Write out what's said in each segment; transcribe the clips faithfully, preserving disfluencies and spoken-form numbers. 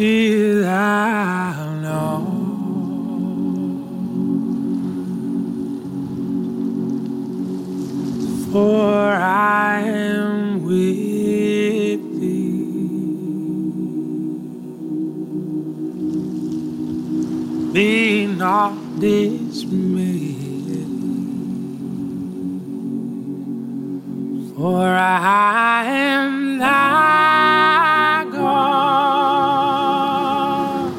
is I know. For I am with thee. Be not dismayed, for I am thy God,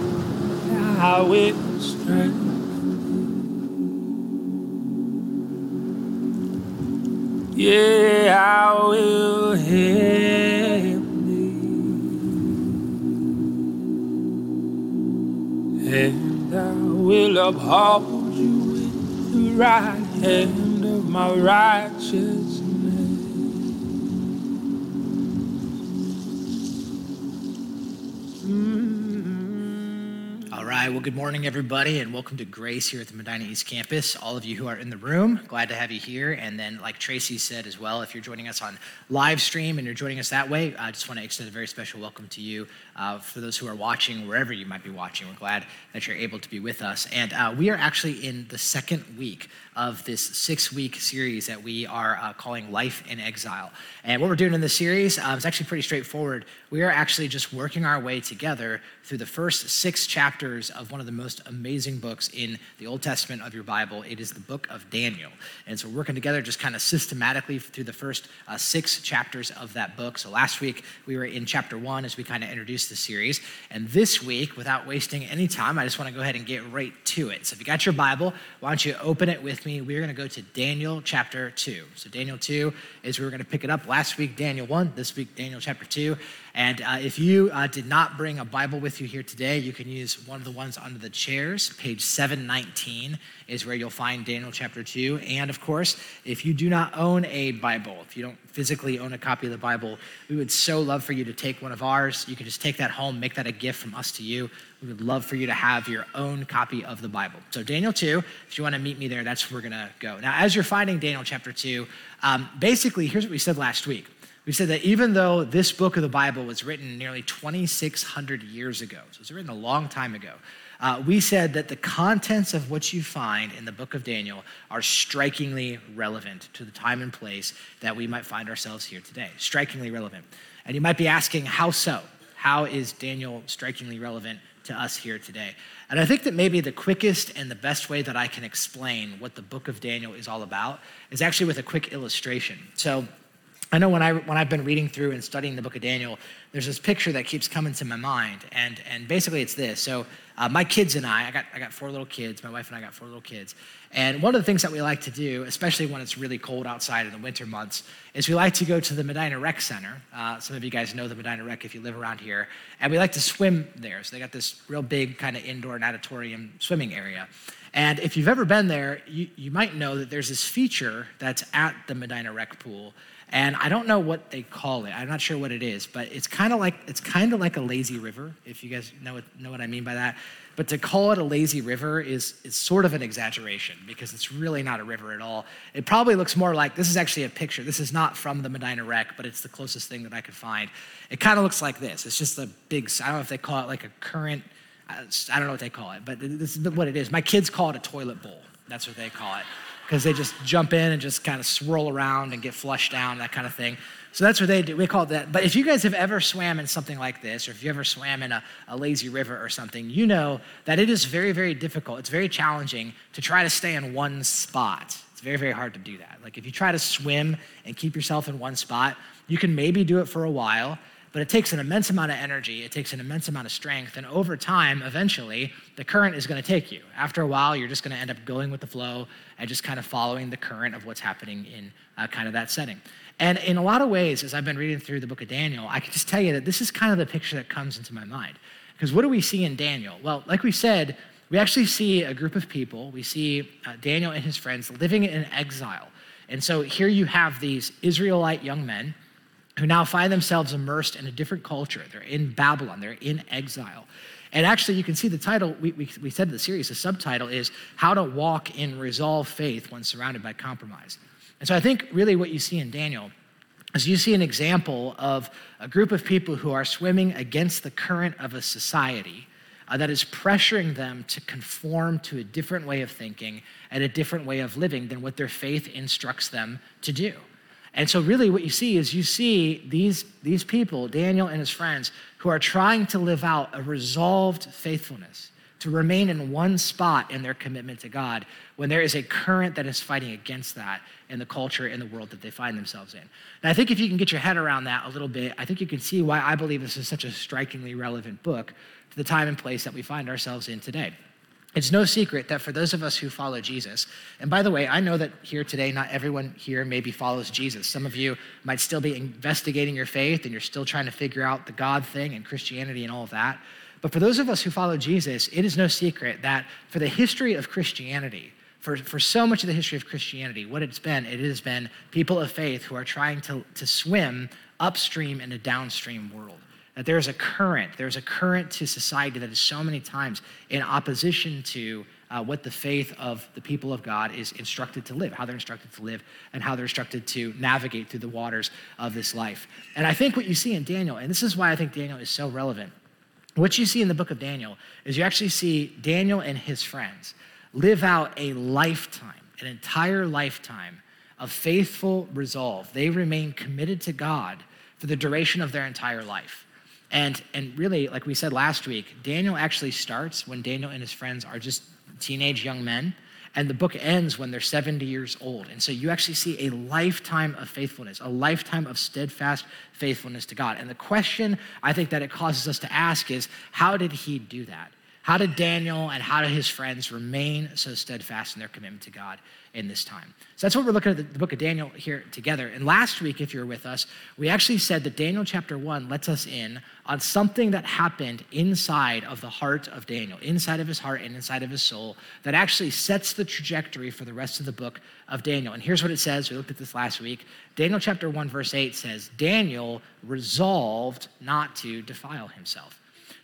thou wilt strengthen. Yeah, I will help thee, and I will uphold you with the right hand of my righteousness. Mm-hmm. All right, well, good morning, everybody, and welcome to Grace here at the Medina East Campus. All of you who are in the room, glad to have you here. And then, like Tracy said as well, if you're joining us on live stream and you're joining us that way, I just want to extend a very special welcome to you. Uh, for those who are watching, wherever you might be watching, we're glad that you're able to be with us. And uh, we are actually in the second week of this six-week series that we are uh, calling Life in Exile. And what we're doing in this series uh, is actually pretty straightforward. We are actually just working our way together through the first six chapters of one of the most amazing books in the Old Testament of your Bible. It is the book of Daniel. And so we're working together just kind of systematically through the first uh, six chapters of that book. So last week we were in chapter one as we kind of introduced the series. And this week, without wasting any time, I just want to go ahead and get right to it. So if you got your Bible, why don't you open it with me? We're going to go to Daniel chapter two. So Daniel two is where we're going to pick it up. Last week, Daniel one. This week, Daniel chapter two. And uh, if you uh, did not bring a Bible with you here today, you can use one of the ones under the chairs. Page seven nineteen is where you'll find Daniel chapter two. And of course, if you do not own a Bible, if you don't physically own a copy of the Bible, we would so love for you to take one of ours. You can just take that home, make that a gift from us to you. We would love for you to have your own copy of the Bible. So Daniel two, if you want to meet me there, that's where we're going to go. Now, as you're finding Daniel chapter two, um, basically, here's what we said last week. We said that even though this book of the Bible was written nearly twenty-six hundred years ago, so it was written a long time ago, uh, we said that the contents of what you find in the book of Daniel are strikingly relevant to the time and place that we might find ourselves here today. Strikingly relevant. And you might be asking, how so? How is Daniel strikingly relevant to us here today? And I think that maybe the quickest and the best way that I can explain what the book of Daniel is all about is actually with a quick illustration. So I know when I when I've been reading through and studying the book of Daniel, there's this picture that keeps coming to my mind, and and basically it's this. So uh, my kids and I, I got I got four little kids. My wife and I got four little kids, and one of the things that we like to do, especially when it's really cold outside in the winter months, is we like to go to the Medina Rec Center. Uh, some of you guys know the Medina Rec if you live around here, and we like to swim there. So they got this real big kind of indoor natatorium swimming area. And if you've ever been there, you, you might know that there's this feature that's at the Medina Rec pool, and I don't know what they call it. I'm not sure what it is, but it's kind of like it's kind of like a lazy river, if you guys know what, know what I mean by that. But to call it a lazy river is, is sort of an exaggeration because it's really not a river at all. It probably looks more like, this is actually a picture. This is not from the Medina Rec, but it's the closest thing that I could find. It kind of looks like this. It's just a big, I don't know if they call it like a current, I don't know what they call it, but this is what it is. My kids call it a toilet bowl. That's what they call it, because they just jump in and just kind of swirl around and get flushed down, that kind of thing. So that's what they do. We call it that. But if you guys have ever swam in something like this, or if you ever swam in a, a lazy river or something, you know that it is very, very difficult. It's very challenging to try to stay in one spot. It's very, very hard to do that. Like if you try to swim and keep yourself in one spot, you can maybe do it for a while, but it takes an immense amount of energy, it takes an immense amount of strength, and over time, eventually, the current is gonna take you. After a while, you're just gonna end up going with the flow and just kind of following the current of what's happening in uh, kind of that setting. And in a lot of ways, as I've been reading through the book of Daniel, I can just tell you that this is kind of the picture that comes into my mind. Because what do we see in Daniel? Well, like we said, we actually see a group of people, we see uh, Daniel and his friends living in exile. And so here you have these Israelite young men who now find themselves immersed in a different culture. They're in Babylon, they're in exile. And actually you can see the title, we, we, we said in the series, the subtitle is How to Walk in Resolved Faith When Surrounded by Compromise. And so I think really what you see in Daniel is you see an example of a group of people who are swimming against the current of a society uh, that is pressuring them to conform to a different way of thinking and a different way of living than what their faith instructs them to do. And so really what you see is you see these, these people, Daniel and his friends, who are trying to live out a resolved faithfulness, to remain in one spot in their commitment to God when there is a current that is fighting against that in the culture and the world that they find themselves in. And I think if you can get your head around that a little bit, I think you can see why I believe this is such a strikingly relevant book to the time and place that we find ourselves in today. It's no secret that for those of us who follow Jesus, and by the way, I know that here today, not everyone here maybe follows Jesus. Some of you might still be investigating your faith and you're still trying to figure out the God thing and Christianity and all of that. But for those of us who follow Jesus, it is no secret that for the history of Christianity, for, for so much of the history of Christianity, what it's been, it has been people of faith who are trying to, to swim upstream in a downstream world. That there's a current, there's a current to society that is so many times in opposition to uh, what the faith of the people of God is instructed to live, how they're instructed to live, and how they're instructed to navigate through the waters of this life. And I think what you see in Daniel, and this is why I think Daniel is so relevant, what you see in the book of Daniel is you actually see Daniel and his friends live out a lifetime, an entire lifetime of faithful resolve. They remain committed to God for the duration of their entire life. And, and really, like we said last week, Daniel actually starts when Daniel and his friends are just teenage young men, and the book ends when they're seventy years old. And so you actually see a lifetime of faithfulness, a lifetime of steadfast faithfulness to God. And the question I think that it causes us to ask is, how did he do that? How did Daniel and how did his friends remain so steadfast in their commitment to God in this time? So that's what we're looking at the book of Daniel here together. And last week, if you were with us, we actually said that Daniel chapter one lets us in on something that happened inside of the heart of Daniel, inside of his heart and inside of his soul, that actually sets the trajectory for the rest of the book of Daniel. And here's what it says. We looked at this last week. Daniel chapter one, verse eight says, Daniel resolved not to defile himself.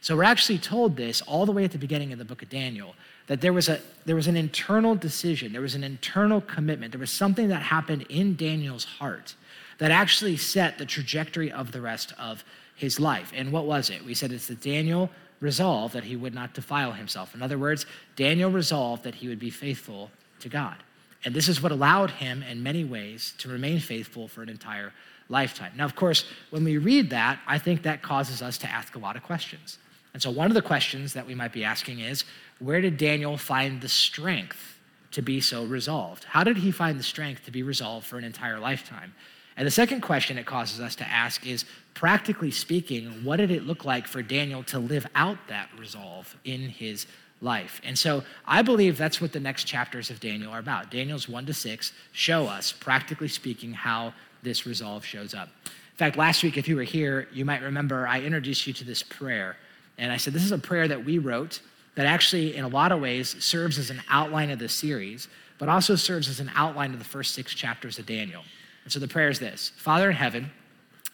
So we're actually told this all the way at the beginning of the book of Daniel, that there was a there was an internal decision, there was an internal commitment, there was something that happened in Daniel's heart that actually set the trajectory of the rest of his life. And what was it? We said it's that Daniel resolved that he would not defile himself. In other words, Daniel resolved that he would be faithful to God. And this is what allowed him in many ways to remain faithful for an entire lifetime. Now, of course, when we read that, I think that causes us to ask a lot of questions. And so one of the questions that we might be asking is, where did Daniel find the strength to be so resolved? How did he find the strength to be resolved for an entire lifetime? And the second question it causes us to ask is, practically speaking, what did it look like for Daniel to live out that resolve in his life? And so I believe that's what the next chapters of Daniel are about. Daniel's one to six show us, practically speaking, how this resolve shows up. In fact, last week, if you were here, you might remember I introduced you to this prayer. And I said, this is a prayer that we wrote that actually, in a lot of ways, serves as an outline of the series, but also serves as an outline of the first six chapters of Daniel. And so the prayer is this: Father in heaven,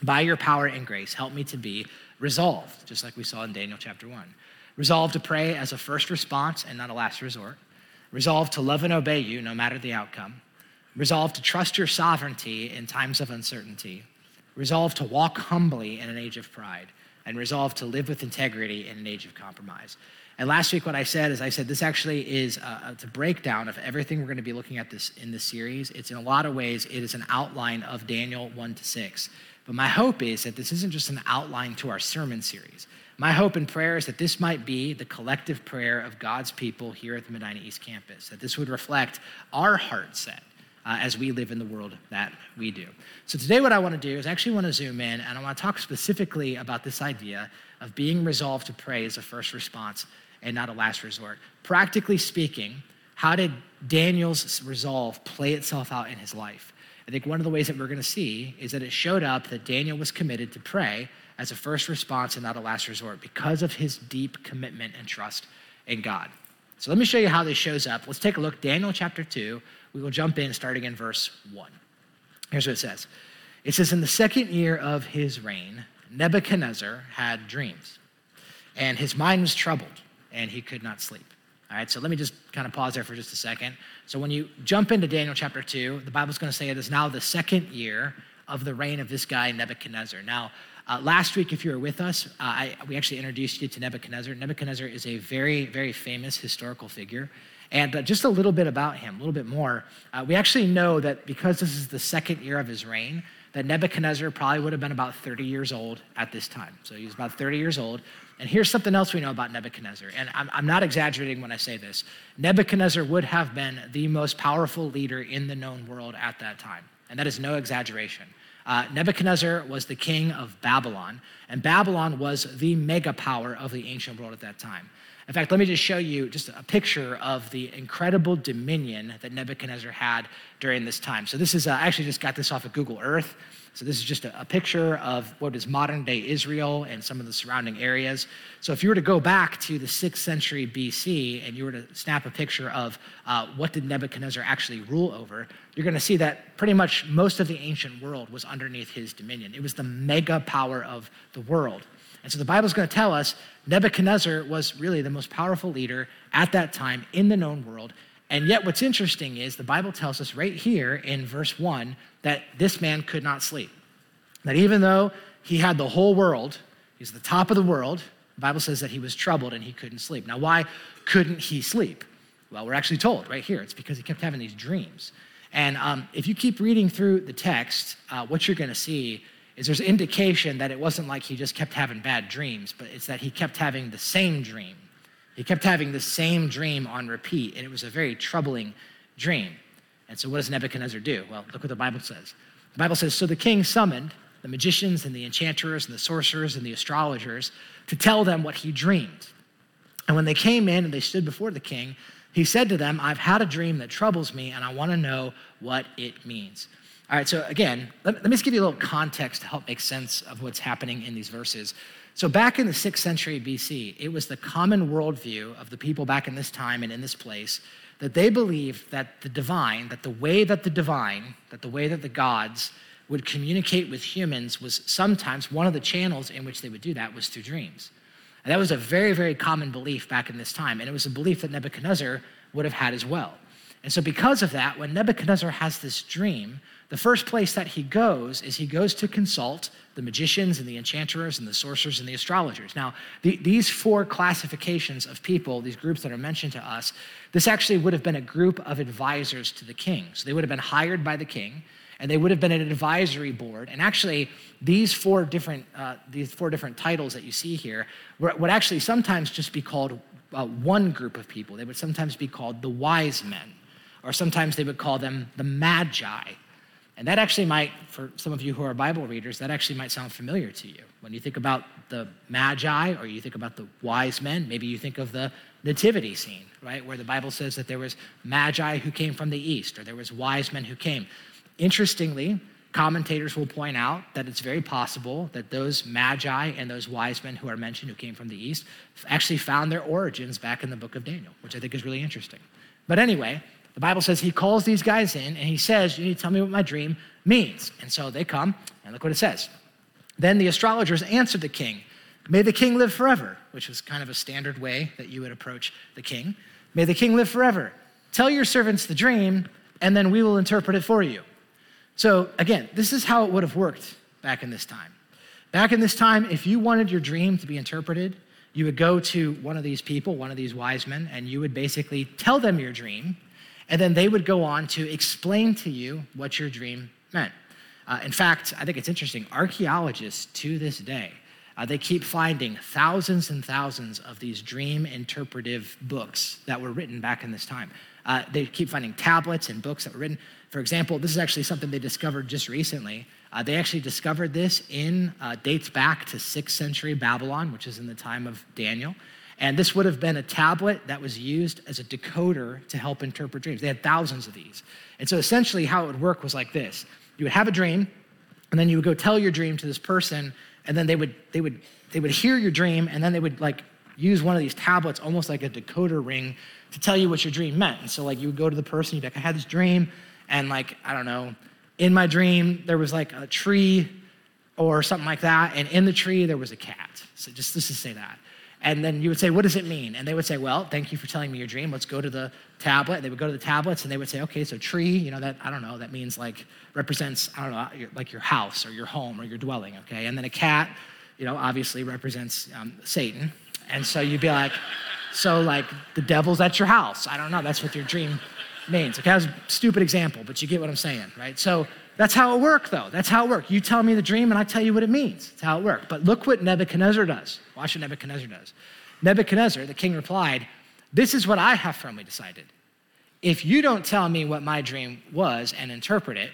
by your power and grace, help me to be resolved, just like we saw in Daniel chapter one. Resolved to pray as a first response and not a last resort. Resolved to love and obey you no matter the outcome. Resolved to trust your sovereignty in times of uncertainty. Resolved to walk humbly in an age of pride. And resolve to live with integrity in an age of compromise. And last week what I said is I said this actually is a, a breakdown of everything we're going to be looking at this in this series. It's in a lot of ways, it is an outline of Daniel one to six. But my hope is that this isn't just an outline to our sermon series. My hope and prayer is that this might be the collective prayer of God's people here at the Medina East Campus, that this would reflect our heart set Uh, as we live in the world that we do. So today what I want to do is I actually want to zoom in and I want to talk specifically about this idea of being resolved to pray as a first response and not a last resort. Practically speaking, how did Daniel's resolve play itself out in his life? I think one of the ways that we're going to see is that it showed up that Daniel was committed to pray as a first response and not a last resort because of his deep commitment and trust in God. So let me show you how this shows up. Let's take a look. Daniel chapter two. We will jump in starting in verse one. Here's what it says. It says, in the second year of his reign, Nebuchadnezzar had dreams, and his mind was troubled, and he could not sleep. All right, so let me just kind of pause there for just a second. So when you jump into Daniel chapter two, the Bible's going to say it is now the second year of the reign of this guy, Nebuchadnezzar. Now, uh, last week, if you were with us, uh, I, we actually introduced you to Nebuchadnezzar. Nebuchadnezzar is a very, very famous historical figure. And uh, just a little bit about him, a little bit more. Uh, we actually know that because this is the second year of his reign, that Nebuchadnezzar probably would have been about thirty years old at this time. So he was about thirty years old. And here's something else we know about Nebuchadnezzar. And I'm, I'm not exaggerating when I say this. Nebuchadnezzar would have been the most powerful leader in the known world at that time. And that is no exaggeration. Uh, Nebuchadnezzar was the king of Babylon. And Babylon was the mega power of the ancient world at that time. In fact, let me just show you just a picture of the incredible dominion that Nebuchadnezzar had during this time. So this is, uh, I actually just got this off of Google Earth. So this is just a, a picture of what is modern day Israel and some of the surrounding areas. So if you were to go back to the sixth century B C and you were to snap a picture of uh, what did Nebuchadnezzar actually rule over, you're gonna see that pretty much most of the ancient world was underneath his dominion. It was the mega power of the world. And so the Bible's gonna tell us Nebuchadnezzar was really the most powerful leader at that time in the known world. And yet what's interesting is the Bible tells us right here in verse one that this man could not sleep. That even though he had the whole world, he's the top of the world, the Bible says that he was troubled and he couldn't sleep. Now, why couldn't he sleep? Well, we're actually told right here, it's because he kept having these dreams. And um, if you keep reading through the text, uh, what you're gonna see is there's indication that it wasn't like he just kept having bad dreams, but it's that he kept having the same dream. He kept having the same dream on repeat, and it was a very troubling dream. And so what does Nebuchadnezzar do? Well, look what the Bible says. The Bible says, so the king summoned the magicians and the enchanters and the sorcerers and the astrologers to tell them what he dreamed. And when they came in and they stood before the king, he said to them, I've had a dream that troubles me, and I want to know what it means. All right, so again, let, let me just give you a little context to help make sense of what's happening in these verses. So back in the sixth century B C, it was the common worldview of the people back in this time and in this place that they believed that the divine, that the way that the divine, that the way that the gods would communicate with humans was sometimes one of the channels in which they would do that was through dreams. And that was a very, very common belief back in this time. And it was a belief that Nebuchadnezzar would have had as well. And so because of that, when Nebuchadnezzar has this dream, the first place that he goes is he goes to consult the magicians and the enchanters and the sorcerers and the astrologers. Now, the, these four classifications of people, these groups that are mentioned to us, this actually would have been a group of advisors to the king. So they would have been hired by the king, and they would have been an advisory board. And actually, these four different uh, these four different titles that you see here would actually sometimes just be called uh, one group of people. They would sometimes be called the wise men. Or sometimes they would call them the magi. And that actually might, for some of you who are Bible readers, that actually might sound familiar to you. When you think about the magi or you think about the wise men, maybe you think of the nativity scene, right? Where the Bible says that there was magi who came from the east or there was wise men who came. Interestingly, commentators will point out that it's very possible that those magi and those wise men who are mentioned who came from the east actually found their origins back in the book of Daniel, which I think is really interesting. But anyway, the Bible says he calls these guys in and he says, you need to tell me what my dream means. And so they come and look what it says. Then the astrologers answered the king, may the king live forever, which was kind of a standard way that you would approach the king. May the king live forever. Tell your servants the dream and then we will interpret it for you. So again, this is how it would have worked back in this time. Back in this time, if you wanted your dream to be interpreted, you would go to one of these people, one of these wise men, and you would basically tell them your dream. And then they would go on to explain to you what your dream meant. Uh, in fact, I think it's interesting, archaeologists to this day, uh, they keep finding thousands and thousands of these dream interpretive books that were written back in this time. Uh, they keep finding tablets and books that were written. For example, this is actually something they discovered just recently. Uh, they actually discovered this in, uh, dates back to sixth century Babylon, which is in the time of Daniel. And this would have been a tablet that was used as a decoder to help interpret dreams. They had thousands of these. And so essentially how it would work was like this. You would have a dream, and then you would go tell your dream to this person, and then they would they would, they would hear your dream, and then they would like use one of these tablets, almost like a decoder ring, to tell you what your dream meant. And so like you would go to the person, you'd be like, I had this dream, and like, I don't know, in my dream, there was like a tree or something like that, and in the tree, there was a cat. So just, just to say that. And then you would say, what does it mean? And they would say, well, thank you for telling me your dream. Let's go to the tablet. And they would go to the tablets and they would say, okay, so tree, you know, that, I don't know, that means like represents, I don't know, like your house or your home or your dwelling, okay? And then a cat, you know, obviously represents um, Satan. And so you'd be like, so like the devil's at your house. I don't know, that's what your dream means. Okay, that was a stupid example, but you get what I'm saying, right? So that's how it worked though. That's how it worked. You tell me the dream and I tell you what it means. That's how it worked. But look what Nebuchadnezzar does. Watch what Nebuchadnezzar does. Nebuchadnezzar, the king, replied, this is what I have firmly decided. If you don't tell me what my dream was and interpret it,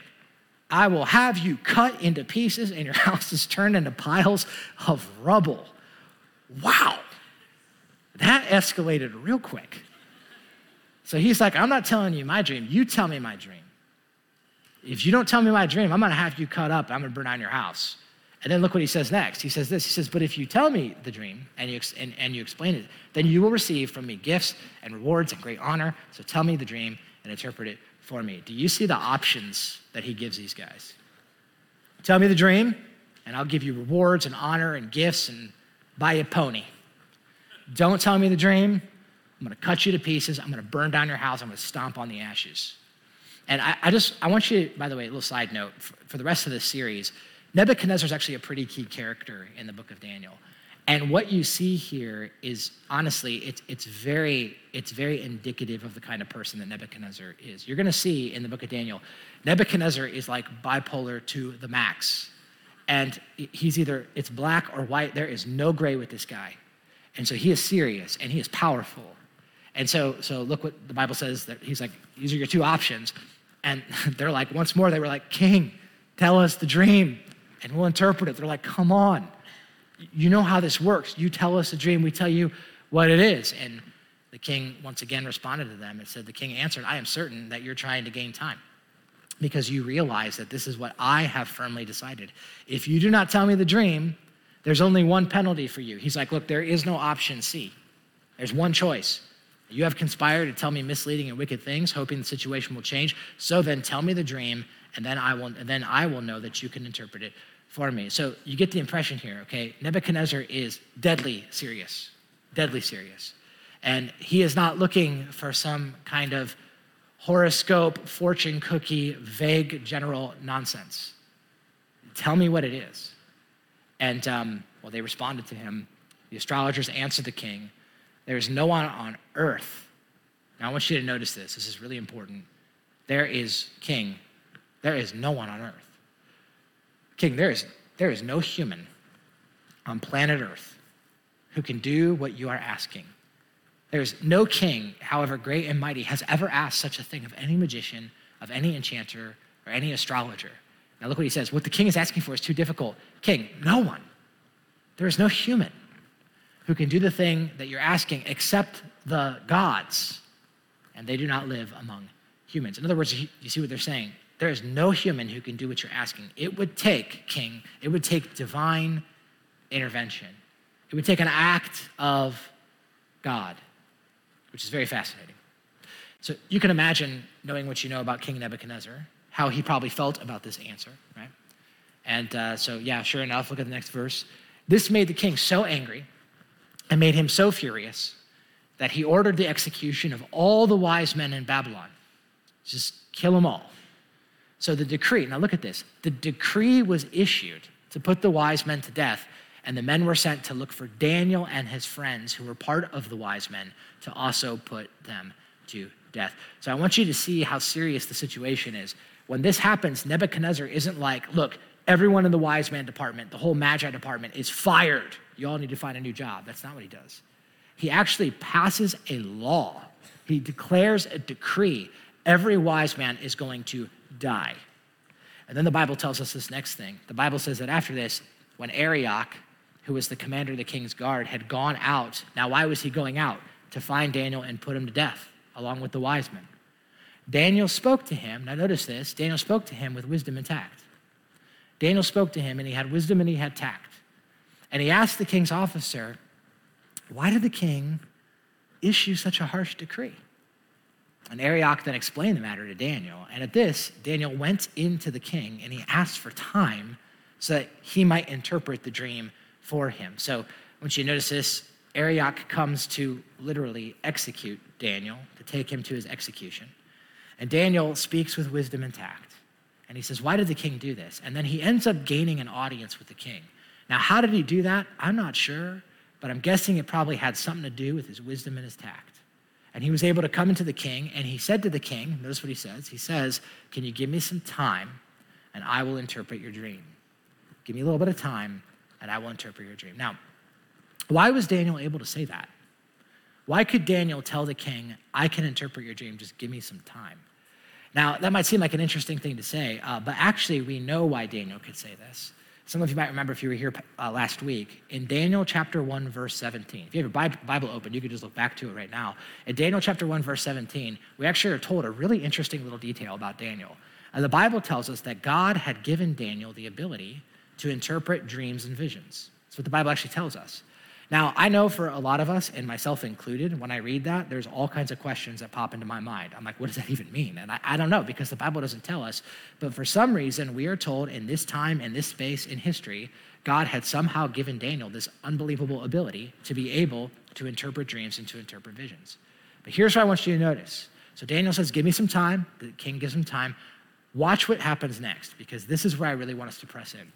I will have you cut into pieces and your houses turned into piles of rubble. Wow. That escalated real quick. So he's like, I'm not telling you my dream. You tell me my dream. If you don't tell me my dream, I'm going to have you cut up. I'm going to burn down your house. And then look what he says next. He says this. He says, but if you tell me the dream and you, and, and you explain it, then you will receive from me gifts and rewards and great honor. So tell me the dream and interpret it for me. Do you see the options that he gives these guys? Tell me the dream and I'll give you rewards and honor and gifts and buy a pony. Don't tell me the dream. I'm going to cut you to pieces. I'm going to burn down your house. I'm going to stomp on the ashes. And I, I just, I want you, by the way, a little side note, for, for the rest of this series, Nebuchadnezzar is actually a pretty key character in the book of Daniel. And what you see here is, honestly, it's, it's, very, it's very indicative of the kind of person that Nebuchadnezzar is. You're going to see in the book of Daniel, Nebuchadnezzar is like bipolar to the max. And he's either, it's black or white. There is no gray with this guy. And so he is serious and he is powerful. And so so look what the Bible says. That he's like, these are your two options. And they're like, once more, they were like, King, tell us the dream and we'll interpret it. They're like, come on. You know how this works. You tell us the dream, we tell you what it is. And the king once again responded to them and said, the king answered, I am certain that you're trying to gain time because you realize that this is what I have firmly decided. If you do not tell me the dream, there's only one penalty for you. He's like, look, there is no option C. There's one choice. You have conspired to tell me misleading and wicked things, hoping the situation will change. So then tell me the dream, and then I will and then I will know that you can interpret it for me. So you get the impression here, okay? Nebuchadnezzar is deadly serious, deadly serious. And he is not looking for some kind of horoscope, fortune cookie, vague general nonsense. Tell me what it is. And um, well, they responded to him. The astrologers answered the king, there is no one on earth. Now I want you to notice this. This is really important. There is king. There is no one on earth. King, there is, there is no human on planet earth who can do what you are asking. There is no king, however great and mighty, has ever asked such a thing of any magician, of any enchanter, or any astrologer. Now look what he says. What the king is asking for is too difficult. King, no one. There is no human who can do the thing that you're asking except the gods, and they do not live among humans. In other words, you see what they're saying? There is no human who can do what you're asking. It would take, King, it would take divine intervention. It would take an act of God, which is very fascinating. So you can imagine, knowing what you know about King Nebuchadnezzar, how he probably felt about this answer, right? And uh, so, yeah, sure enough, look at the next verse. This made the king so angry and made him so furious that he ordered the execution of all the wise men in Babylon. Just kill them all. So the decree, now look at this. The decree was issued to put the wise men to death, and the men were sent to look for Daniel and his friends who were part of the wise men to also put them to death. So I want you to see how serious the situation is. When this happens, Nebuchadnezzar isn't like, look, everyone in the wise man department, the whole magi department is fired. You all need to find a new job. That's not what he does. He actually passes a law. He declares a decree. Every wise man is going to die. And then the Bible tells us this next thing. The Bible says that after this, when Arioch, who was the commander of the king's guard, had gone out. Now, why was he going out? To find Daniel and put him to death, along with the wise men. Daniel spoke to him. Now, notice this. Daniel spoke to him with wisdom and tact. Daniel spoke to him, and he had wisdom and he had tact. And he asked the king's officer, why did the king issue such a harsh decree? And Arioch then explained the matter to Daniel. And at this, Daniel went into the king and he asked for time so that he might interpret the dream for him. So I want you to notice this. Arioch comes to literally execute Daniel, to take him to his execution. And Daniel speaks with wisdom and tact. And he says, why did the king do this? And then he ends up gaining an audience with the king. Now, how did he do that? I'm not sure, but I'm guessing it probably had something to do with his wisdom and his tact. And he was able to come into the king, and he said to the king, notice what he says. He says, can you give me some time, and I will interpret your dream. Give me a little bit of time, and I will interpret your dream. Now, why was Daniel able to say that? Why could Daniel tell the king, I can interpret your dream, just give me some time? Now, that might seem like an interesting thing to say, uh, but actually we know why Daniel could say this. Some of you might remember if you were here uh, last week, in Daniel chapter one, verse seventeen. If you have your Bible open, you can just look back to it right now. In Daniel chapter one, verse seventeen, we actually are told a really interesting little detail about Daniel. And the Bible tells us that God had given Daniel the ability to interpret dreams and visions. That's what the Bible actually tells us. Now, I know for a lot of us, and myself included, when I read that, there's all kinds of questions that pop into my mind. I'm like, what does that even mean? And I, I don't know, because the Bible doesn't tell us. But for some reason, we are told in this time, in this space, in history, God had somehow given Daniel this unbelievable ability to be able to interpret dreams and to interpret visions. But here's what I want you to notice. So Daniel says, give me some time. The king gives him time. Watch what happens next, because this is where I really want us to press in.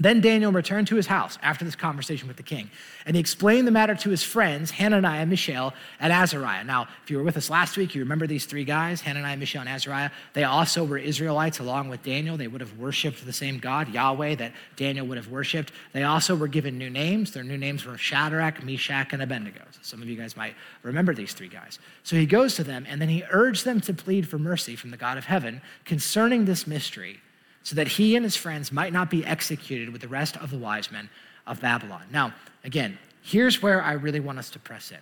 Then Daniel returned to his house after this conversation with the king, and he explained the matter to his friends, Hananiah, Mishael, and Azariah. Now, if you were with us last week, you remember these three guys, Hananiah, Mishael, and Azariah. They also were Israelites along with Daniel. They would have worshiped the same God, Yahweh, that Daniel would have worshiped. They also were given new names. Their new names were Shadrach, Meshach, and Abednego. So some of you guys might remember these three guys. So he goes to them, and then he urged them to plead for mercy from the God of heaven concerning this mystery, so that he and his friends might not be executed with the rest of the wise men of Babylon. Now, again, here's where I really want us to press in,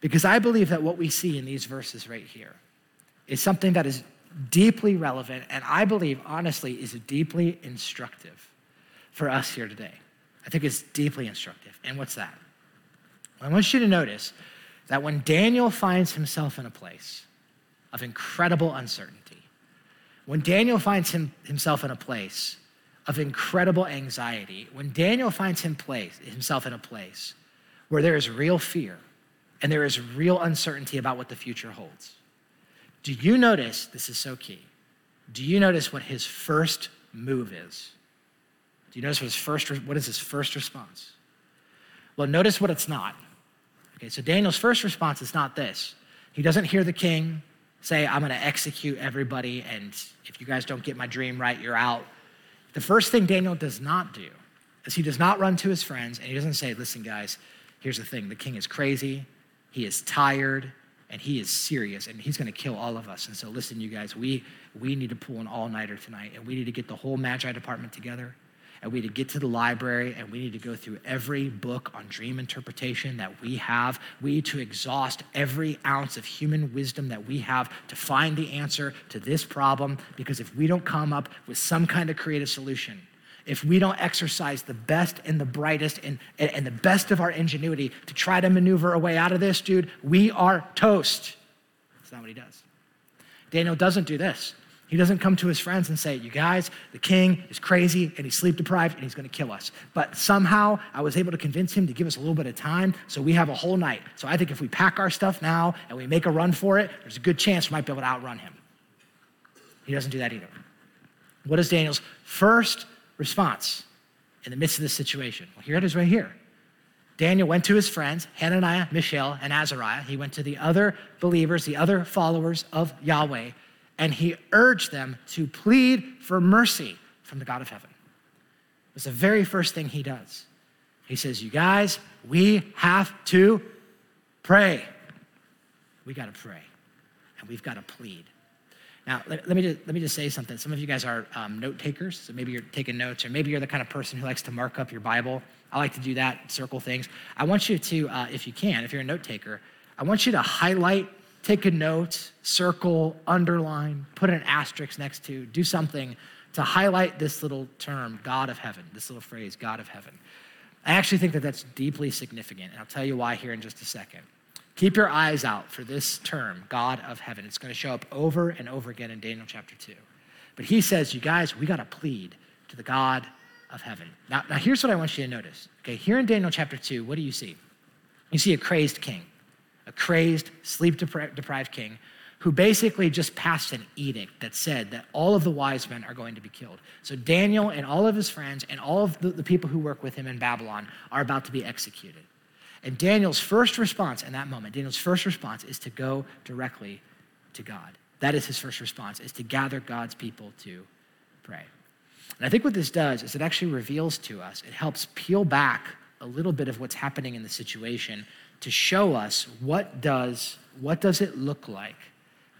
because I believe that what we see in these verses right here is something that is deeply relevant, and I believe, honestly, is deeply instructive for us here today. I think it's deeply instructive. And what's that? Well, I want you to notice that when Daniel finds himself in a place of incredible uncertainty, when Daniel finds him, himself in a place of incredible anxiety, when Daniel finds him place, himself in a place where there is real fear and there is real uncertainty about what the future holds, do you notice, this is so key, do you notice what his first move is? Do you notice what his first, what is his first response? Well, notice what it's not. Okay, so Daniel's first response is not this. He doesn't hear the king say, I'm gonna execute everybody, and if you guys don't get my dream right, you're out. The first thing Daniel does not do is he does not run to his friends, and he doesn't say, listen, guys, here's the thing. The king is crazy, he is tired, and he is serious, and he's gonna kill all of us. And so listen, you guys, we, we need to pull an all-nighter tonight, and we need to get the whole Magi department together, and we need to get to the library, and we need to go through every book on dream interpretation that we have. We need to exhaust every ounce of human wisdom that we have to find the answer to this problem, because if we don't come up with some kind of creative solution, if we don't exercise the best and the brightest and, and, and the best of our ingenuity to try to maneuver a way out of this, dude, we are toast. That's not what he does. Daniel doesn't do this. He doesn't come to his friends and say, you guys, the king is crazy and he's sleep deprived and he's gonna kill us. But somehow I was able to convince him to give us a little bit of time, so we have a whole night. So I think if we pack our stuff now and we make a run for it, there's a good chance we might be able to outrun him. He doesn't do that either. What is Daniel's first response in the midst of this situation? Well, here it is right here. Daniel went to his friends, Hananiah, Mishael, and Azariah. He went to the other believers, the other followers of Yahweh, and he urged them to plead for mercy from the God of heaven. It's the very first thing he does. He says, you guys, we have to pray. We gotta pray, and we've gotta plead. Now, let, let, me just, let me just say something. Some of you guys are um, note takers, so maybe you're taking notes, or maybe you're the kind of person who likes to mark up your Bible. I like to do that, circle things. I want you to, uh, if you can, if you're a note taker, I want you to highlight, take a note, circle, underline, put an asterisk next to, do something to highlight this little term, God of heaven, this little phrase, God of heaven. I actually think that that's deeply significant, and I'll tell you why here in just a second. Keep your eyes out for this term, God of heaven. It's gonna show up over and over again in Daniel chapter two. But he says, you guys, we gotta plead to the God of heaven. Now, now here's what I want you to notice. Okay, here in Daniel chapter two, what do you see? You see a crazed king, a crazed, sleep-deprived king who basically just passed an edict that said that all of the wise men are going to be killed. So Daniel and all of his friends and all of the, the people who work with him in Babylon are about to be executed. And Daniel's first response in that moment, Daniel's first response is to go directly to God. That is his first response, is to gather God's people to pray. And I think what this does is it actually reveals to us, it helps peel back a little bit of what's happening in the situation to show us what does, what does it look like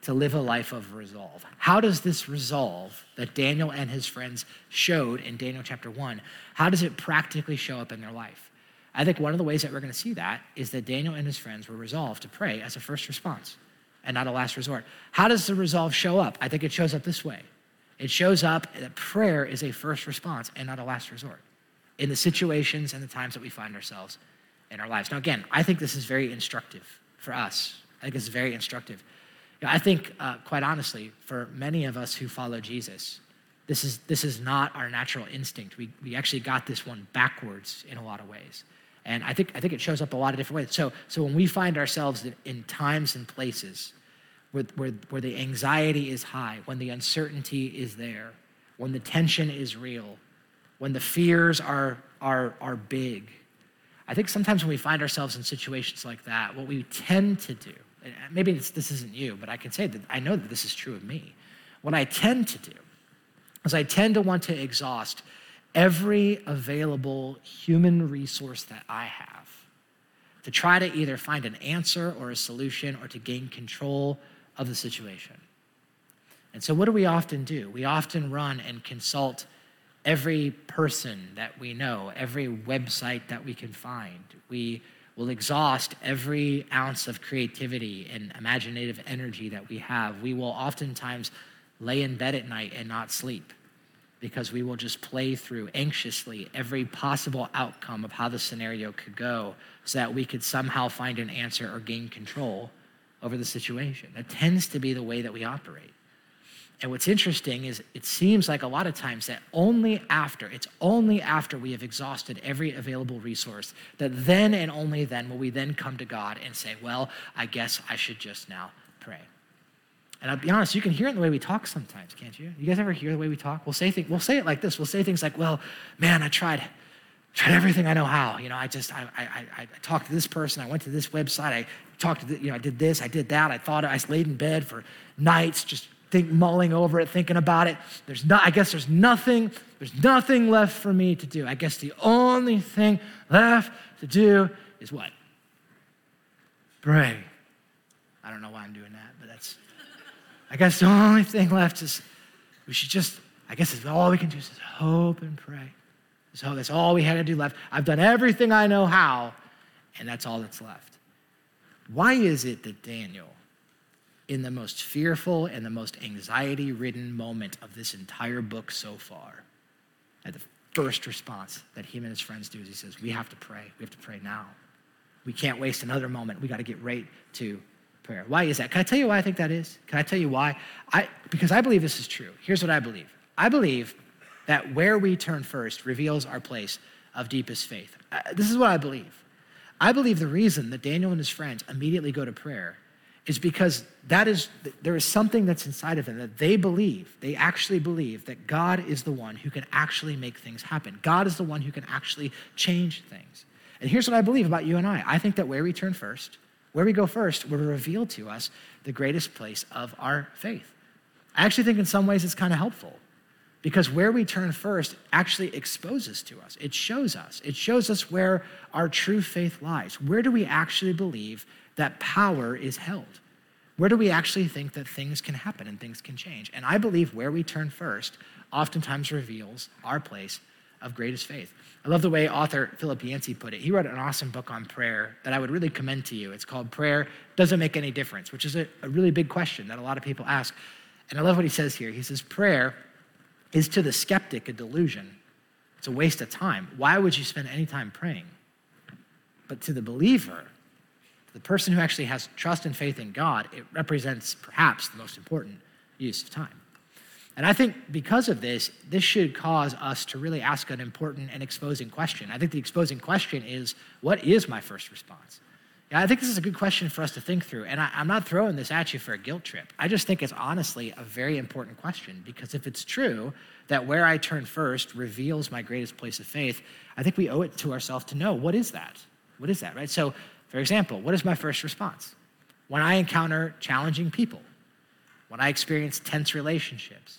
to live a life of resolve. How does this resolve that Daniel and his friends showed in Daniel chapter one, how does it practically show up in their life? I think one of the ways that we're gonna see that is that Daniel and his friends were resolved to pray as a first response and not a last resort. How does the resolve show up? I think it shows up this way. It shows up that prayer is a first response and not a last resort in the situations and the times that we find ourselves in our lives. Now, again, I think this is very instructive for us. I think this is very instructive. You know, I think, uh, quite honestly, for many of us who follow Jesus, this is this is not our natural instinct. We we actually got this one backwards in a lot of ways. And I think I think it shows up a lot of different ways. So so when we find ourselves in, in times and places where, where where the anxiety is high, when the uncertainty is there, when the tension is real, when the fears are are are big, I think sometimes when we find ourselves in situations like that, what we tend to do, and maybe it's, this isn't you, but I can say that I know that this is true of me. What I tend to do is I tend to want to exhaust every available human resource that I have to try to either find an answer or a solution or to gain control of the situation. And so what do we often do? We often run and consult every person that we know, every website that we can find. We will exhaust every ounce of creativity and imaginative energy that we have. We will oftentimes lay in bed at night and not sleep, because we will just play through anxiously every possible outcome of how the scenario could go so that we could somehow find an answer or gain control over the situation. That tends to be the way that we operate. And what's interesting is it seems like a lot of times that only after, it's only after we have exhausted every available resource that then and only then will we then come to God and say, well, I guess I should just now pray. And I'll be honest, you can hear it in the way we talk sometimes, can't you? You guys ever hear the way we talk? We'll say things, we'll say it like this. We'll say things like, well, man, I tried tried everything I know how. You know, I just, I I, I talked to this person. I went to this website. I talked to, the, you know, I did this. I did that. I thought, I laid in bed for nights, just think, mulling over it, thinking about it. There's not, I guess there's nothing, there's nothing left for me to do. I guess the only thing left to do is what? Pray. I don't know why I'm doing that, but that's, I guess the only thing left is we should just, I guess it's all we can do is just hope and pray. So that's all we had to do left. I've done everything I know how, and that's all that's left. Why is it that Daniel, in the most fearful and the most anxiety-ridden moment of this entire book so far, at the first response that he and his friends do is he says, we have to pray. We have to pray now. We can't waste another moment. We got to get right to prayer. Why is that? Can I tell you why I think that is? Can I tell you why? I because I believe this is true. Here's what I believe. I believe that where we turn first reveals our place of deepest faith. I, this is what I believe. I believe the reason that Daniel and his friends immediately go to prayer is because that is there is something that's inside of them that they believe, they actually believe that God is the one who can actually make things happen. God is the one who can actually change things. And here's what I believe about you and I. I think that where we turn first, where we go first will reveal to us the greatest place of our faith. I actually think in some ways it's kind of helpful because where we turn first actually exposes to us. It shows us. It shows us where our true faith lies. Where do we actually believe that power is held? Where do we actually think that things can happen and things can change? And I believe where we turn first oftentimes reveals our place of greatest faith. I love the way author Philip Yancey put it. He wrote an awesome book on prayer that I would really commend to you. It's called Prayer Doesn't Make Any Difference, which is a, a really big question that a lot of people ask. And I love what he says here. He says, prayer is to the skeptic a delusion. It's a waste of time. Why would you spend any time praying? But to the believer, the person who actually has trust and faith in God, it represents perhaps the most important use of time. And I think because of this, this should cause us to really ask an important and exposing question. I think the exposing question is, what is my first response? Yeah, I think this is a good question for us to think through. And I, I'm not throwing this at you for a guilt trip. I just think it's honestly a very important question, because if it's true that where I turn first reveals my greatest place of faith, I think we owe it to ourselves to know, what is that? What is that, right? So, for example, what is my first response? When I encounter challenging people, when I experience tense relationships,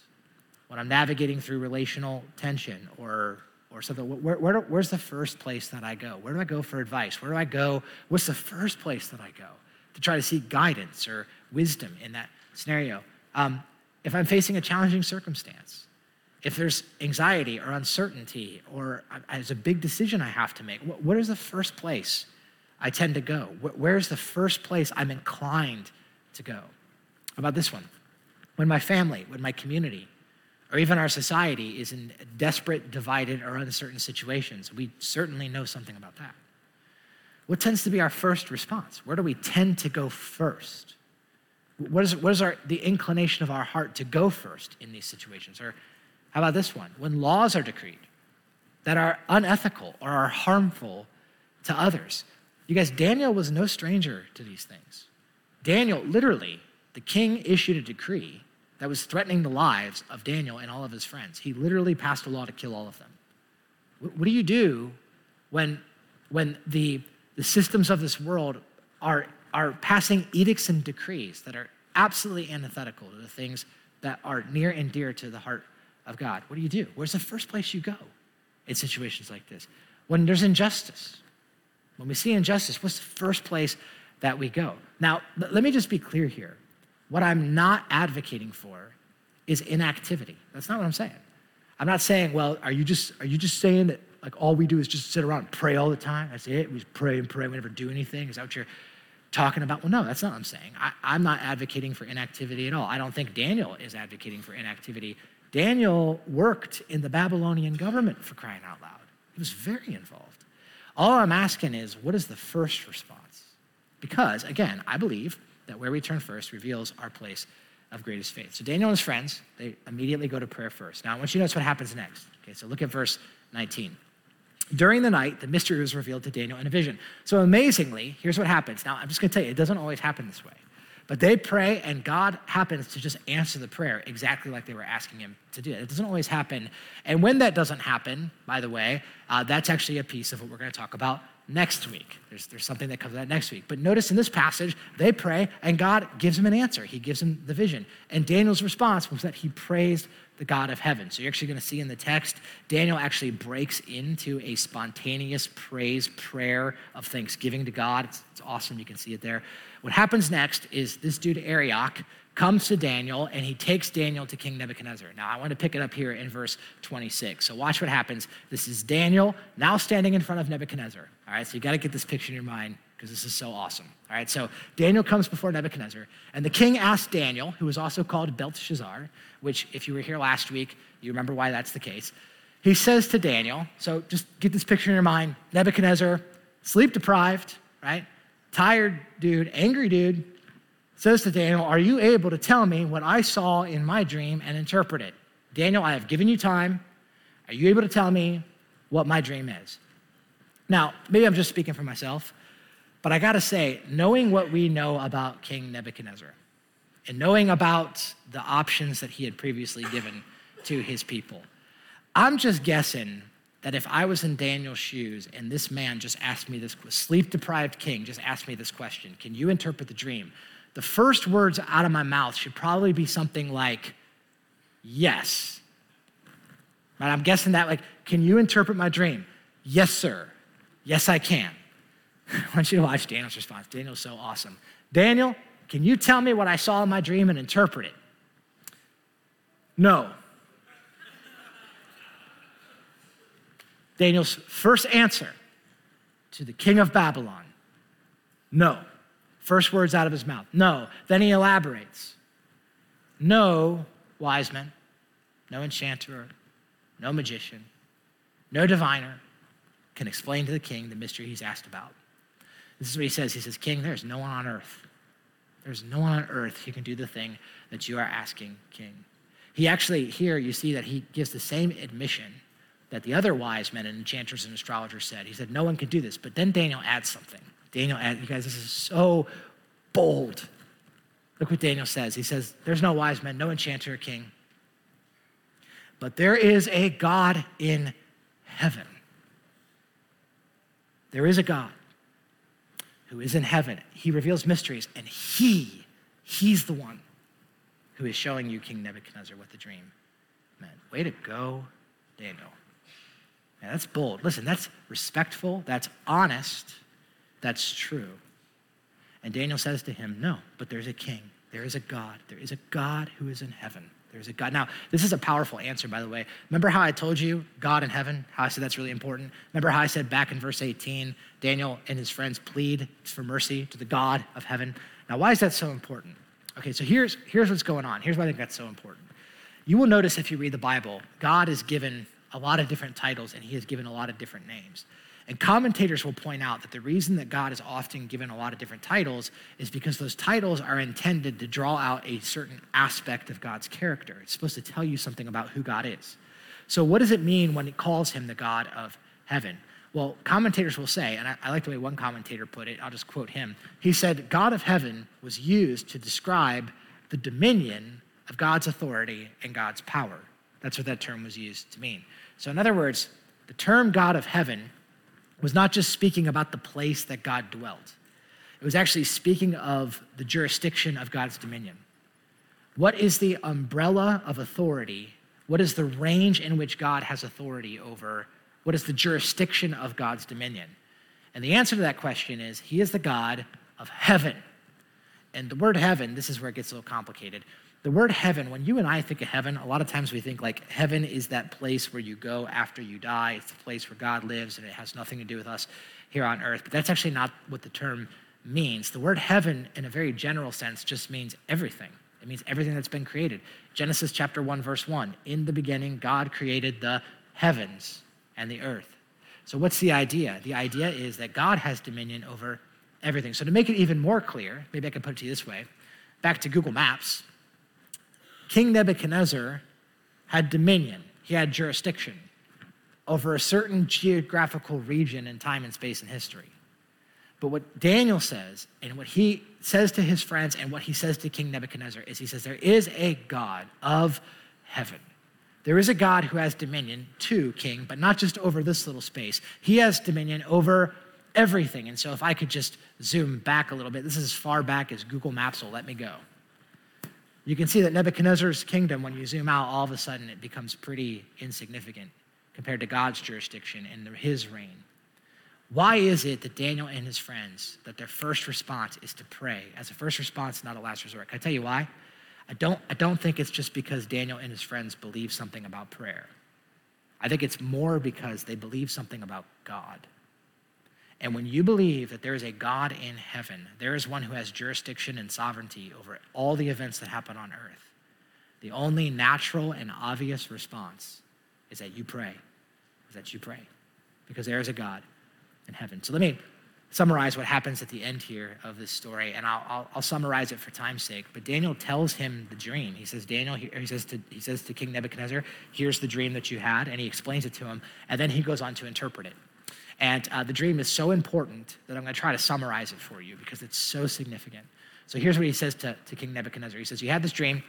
when I'm navigating through relational tension or or something, where, where, where's the first place that I go? Where do I go for advice? Where do I go? What's the first place that I go to try to seek guidance or wisdom in that scenario? Um, if I'm facing a challenging circumstance, if there's anxiety or uncertainty, or there's a big decision I have to make, what, what is the first place I tend to go? Where, where's the first place I'm inclined to go? How about this one? When my family, when my community, or even our society is in desperate, divided, or uncertain situations, we certainly know something about that. What tends to be our first response? Where do we tend to go first? What is, what is our, the inclination of our heart to go first in these situations? Or how about this one? When laws are decreed that are unethical or are harmful to others. You guys, Daniel was no stranger to these things. Daniel, literally, the king issued a decree that was threatening the lives of Daniel and all of his friends. He literally passed a law to kill all of them. What do you do when, when the, the systems of this world are, are passing edicts and decrees that are absolutely antithetical to the things that are near and dear to the heart of God? What do you do? Where's the first place you go in situations like this? When there's injustice, when we see injustice, what's the first place that we go? Now, let me just be clear here. What I'm not advocating for is inactivity. That's not what I'm saying. I'm not saying, well, are you just are you just saying that like all we do is just sit around and pray all the time? That's it. We just pray and pray. We never do anything. Is that what you're talking about? Well, no, that's not what I'm saying. I, I'm not advocating for inactivity at all. I don't think Daniel is advocating for inactivity. Daniel worked in the Babylonian government, for crying out loud. He was very involved. All I'm asking is, what is the first response? Because, again, I believe that where we turn first reveals our place of greatest faith. So Daniel and his friends, they immediately go to prayer first. Now, I want you to notice what happens next. Okay, so look at verse nineteen. During the night, the mystery was revealed to Daniel in a vision. So amazingly, here's what happens. Now, I'm just gonna tell you, it doesn't always happen this way. But they pray, and God happens to just answer the prayer exactly like they were asking him to do. It doesn't always happen. And when that doesn't happen, by the way, uh, that's actually a piece of what we're gonna talk about next week. There's, there's something that comes out next week. But notice in this passage, they pray and God gives him an answer. He gives him the vision. And Daniel's response was that he praised the God of heaven. So you're actually going to see in the text, Daniel actually breaks into a spontaneous praise prayer of thanksgiving to God. It's, it's awesome. You can see it there. What happens next is this dude, Arioch, comes to Daniel and he takes Daniel to King Nebuchadnezzar. Now, I want to pick it up here in verse twenty-six. So watch what happens. This is Daniel now standing in front of Nebuchadnezzar. All right, so you got to get this picture in your mind because this is so awesome. All right, so Daniel comes before Nebuchadnezzar and the king asks Daniel, who was also called Belteshazzar, which if you were here last week, you remember why that's the case. He says to Daniel, so just get this picture in your mind, Nebuchadnezzar, sleep deprived, right? Tired dude, angry dude, says to Daniel, are you able to tell me what I saw in my dream and interpret it? Daniel, I have given you time. Are you able to tell me what my dream is? Now, maybe I'm just speaking for myself, but I gotta say, knowing what we know about King Nebuchadnezzar and knowing about the options that he had previously given to his people, I'm just guessing that if I was in Daniel's shoes and this man just asked me this, sleep-deprived king just asked me this question, can you interpret the dream? The first words out of my mouth should probably be something like, yes. Right? I'm guessing that, like, can you interpret my dream? Yes, sir. Yes, I can. I want you to watch Daniel's response. Daniel's so awesome. Daniel, can you tell me what I saw in my dream and interpret it? No. Daniel's first answer to the king of Babylon, no. First words out of his mouth, no. Then he elaborates. No wise man, no enchanter, no magician, no diviner can explain to the king the mystery he's asked about. This is what he says. He says, King, there's no one on earth. There's no one on earth who can do the thing that you are asking, King. He actually, here you see that he gives the same admission that the other wise men and enchanters and astrologers said. He said, no one can do this. But then Daniel adds something. Daniel, you guys, this is so bold. Look what Daniel says. He says, there's no wise man, no enchanter or king, but there is a God in heaven. There is a God who is in heaven. He reveals mysteries, and he, he's the one who is showing you, King Nebuchadnezzar, what the dream meant. Way to go, Daniel. Man, that's bold. Listen, that's respectful, that's honest, that's true. And Daniel says to him, no, but there's a king. There is a God. There is a God who is in heaven. There's a God. Now, this is a powerful answer, by the way. Remember how I told you God in heaven, how I said that's really important? Remember how I said back in verse eighteen, Daniel and his friends plead for mercy to the God of heaven? Now, why is that so important? Okay, so here's, here's what's going on. Here's why I think that's so important. You will notice if you read the Bible, God is given a lot of different titles and he is given a lot of different names. And commentators will point out that the reason that God is often given a lot of different titles is because those titles are intended to draw out a certain aspect of God's character. It's supposed to tell you something about who God is. So what does it mean when it calls him the God of heaven? Well, commentators will say, and I, I like the way one commentator put it, I'll just quote him. He said, God of heaven was used to describe the dominion of God's authority and God's power. That's what that term was used to mean. So in other words, the term God of heaven was not just speaking about the place that God dwelt. It was actually speaking of the jurisdiction of God's dominion. What is the umbrella of authority? What is the range in which God has authority over? What is the jurisdiction of God's dominion? And the answer to that question is, he is the God of heaven. And the word heaven, this is where it gets a little complicated. The word heaven, when you and I think of heaven, a lot of times we think like heaven is that place where you go after you die. It's the place where God lives and it has nothing to do with us here on earth. But that's actually not what the term means. The word heaven in a very general sense just means everything. It means everything that's been created. Genesis chapter one, verse one, in the beginning, God created the heavens and the earth. So what's the idea? The idea is that God has dominion over everything. So to make it even more clear, maybe I can put it to you this way, back to Google Maps, King Nebuchadnezzar had dominion, he had jurisdiction over a certain geographical region in time and space and history. But what Daniel says and what he says to his friends and what he says to King Nebuchadnezzar is he says, there is a God of heaven. There is a God who has dominion too, King, but not just over this little space. He has dominion over everything. And so if I could just zoom back a little bit, this is as far back as Google Maps will let me go. You can see that Nebuchadnezzar's kingdom, when you zoom out, all of a sudden it becomes pretty insignificant compared to God's jurisdiction and his reign. Why is it that Daniel and his friends, that their first response is to pray as a first response, not a last resort? Can I tell you why? I don't, I don't think it's just because Daniel and his friends believe something about prayer. I think it's more because they believe something about God. And when you believe that there is a God in heaven, there is one who has jurisdiction and sovereignty over all the events that happen on earth, the only natural and obvious response is that you pray, is that you pray, because there is a God in heaven. So let me summarize what happens at the end here of this story, and I'll, I'll, I'll summarize it for time's sake. But Daniel tells him the dream. He says, Daniel, he, he says to he says to King Nebuchadnezzar, here's the dream that you had, and he explains it to him, and then he goes on to interpret it. And uh, the dream is so important that I'm going to try to summarize it for you because it's so significant. So here's what he says to, to King Nebuchadnezzar. He says, you had this dream.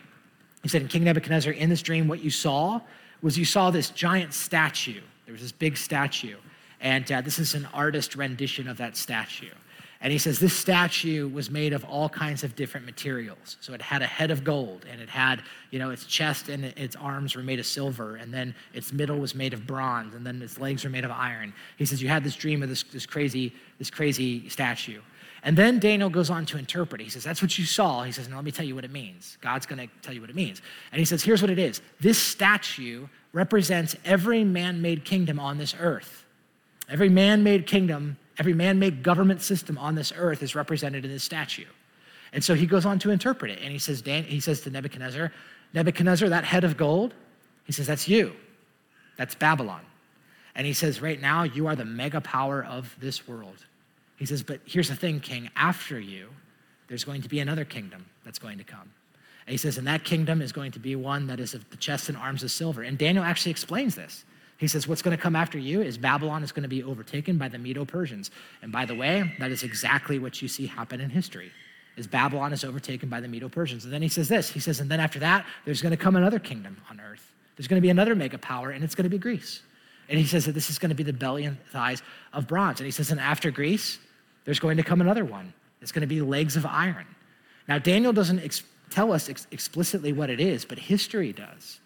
He said, and King Nebuchadnezzar, in this dream, what you saw was you saw this giant statue. There was this big statue. And uh, this is an artist rendition of that statue. And he says, this statue was made of all kinds of different materials. So it had a head of gold, and it had, you know, its chest and its arms were made of silver, and then its middle was made of bronze, and then its legs were made of iron. He says, you had this dream of this, this crazy, this crazy statue. And then Daniel goes on to interpret it. He says, that's what you saw. He says, now let me tell you what it means. God's gonna tell you what it means. And he says, here's what it is. This statue represents every man-made kingdom on this earth. Every man-made kingdom Every man-made government system on this earth is represented in this statue. And so he goes on to interpret it. And he says, Dan, he says to Nebuchadnezzar, Nebuchadnezzar, that head of gold, he says, that's you. That's Babylon. And he says, right now, you are the mega power of this world. He says, but here's the thing, King, after you, there's going to be another kingdom that's going to come. And he says, and that kingdom is going to be one that is of the chest and arms of silver. And Daniel actually explains this. He says, what's going to come after you is Babylon is going to be overtaken by the Medo-Persians. And by the way, that is exactly what you see happen in history, is Babylon is overtaken by the Medo-Persians. And then he says this, he says, and then after that, there's going to come another kingdom on earth. There's going to be another mega power, and it's going to be Greece. And he says that this is going to be the belly and thighs of bronze. And he says, and after Greece, there's going to come another one. It's going to be legs of iron. Now, Daniel doesn't ex- tell us ex- explicitly what it is, but history does.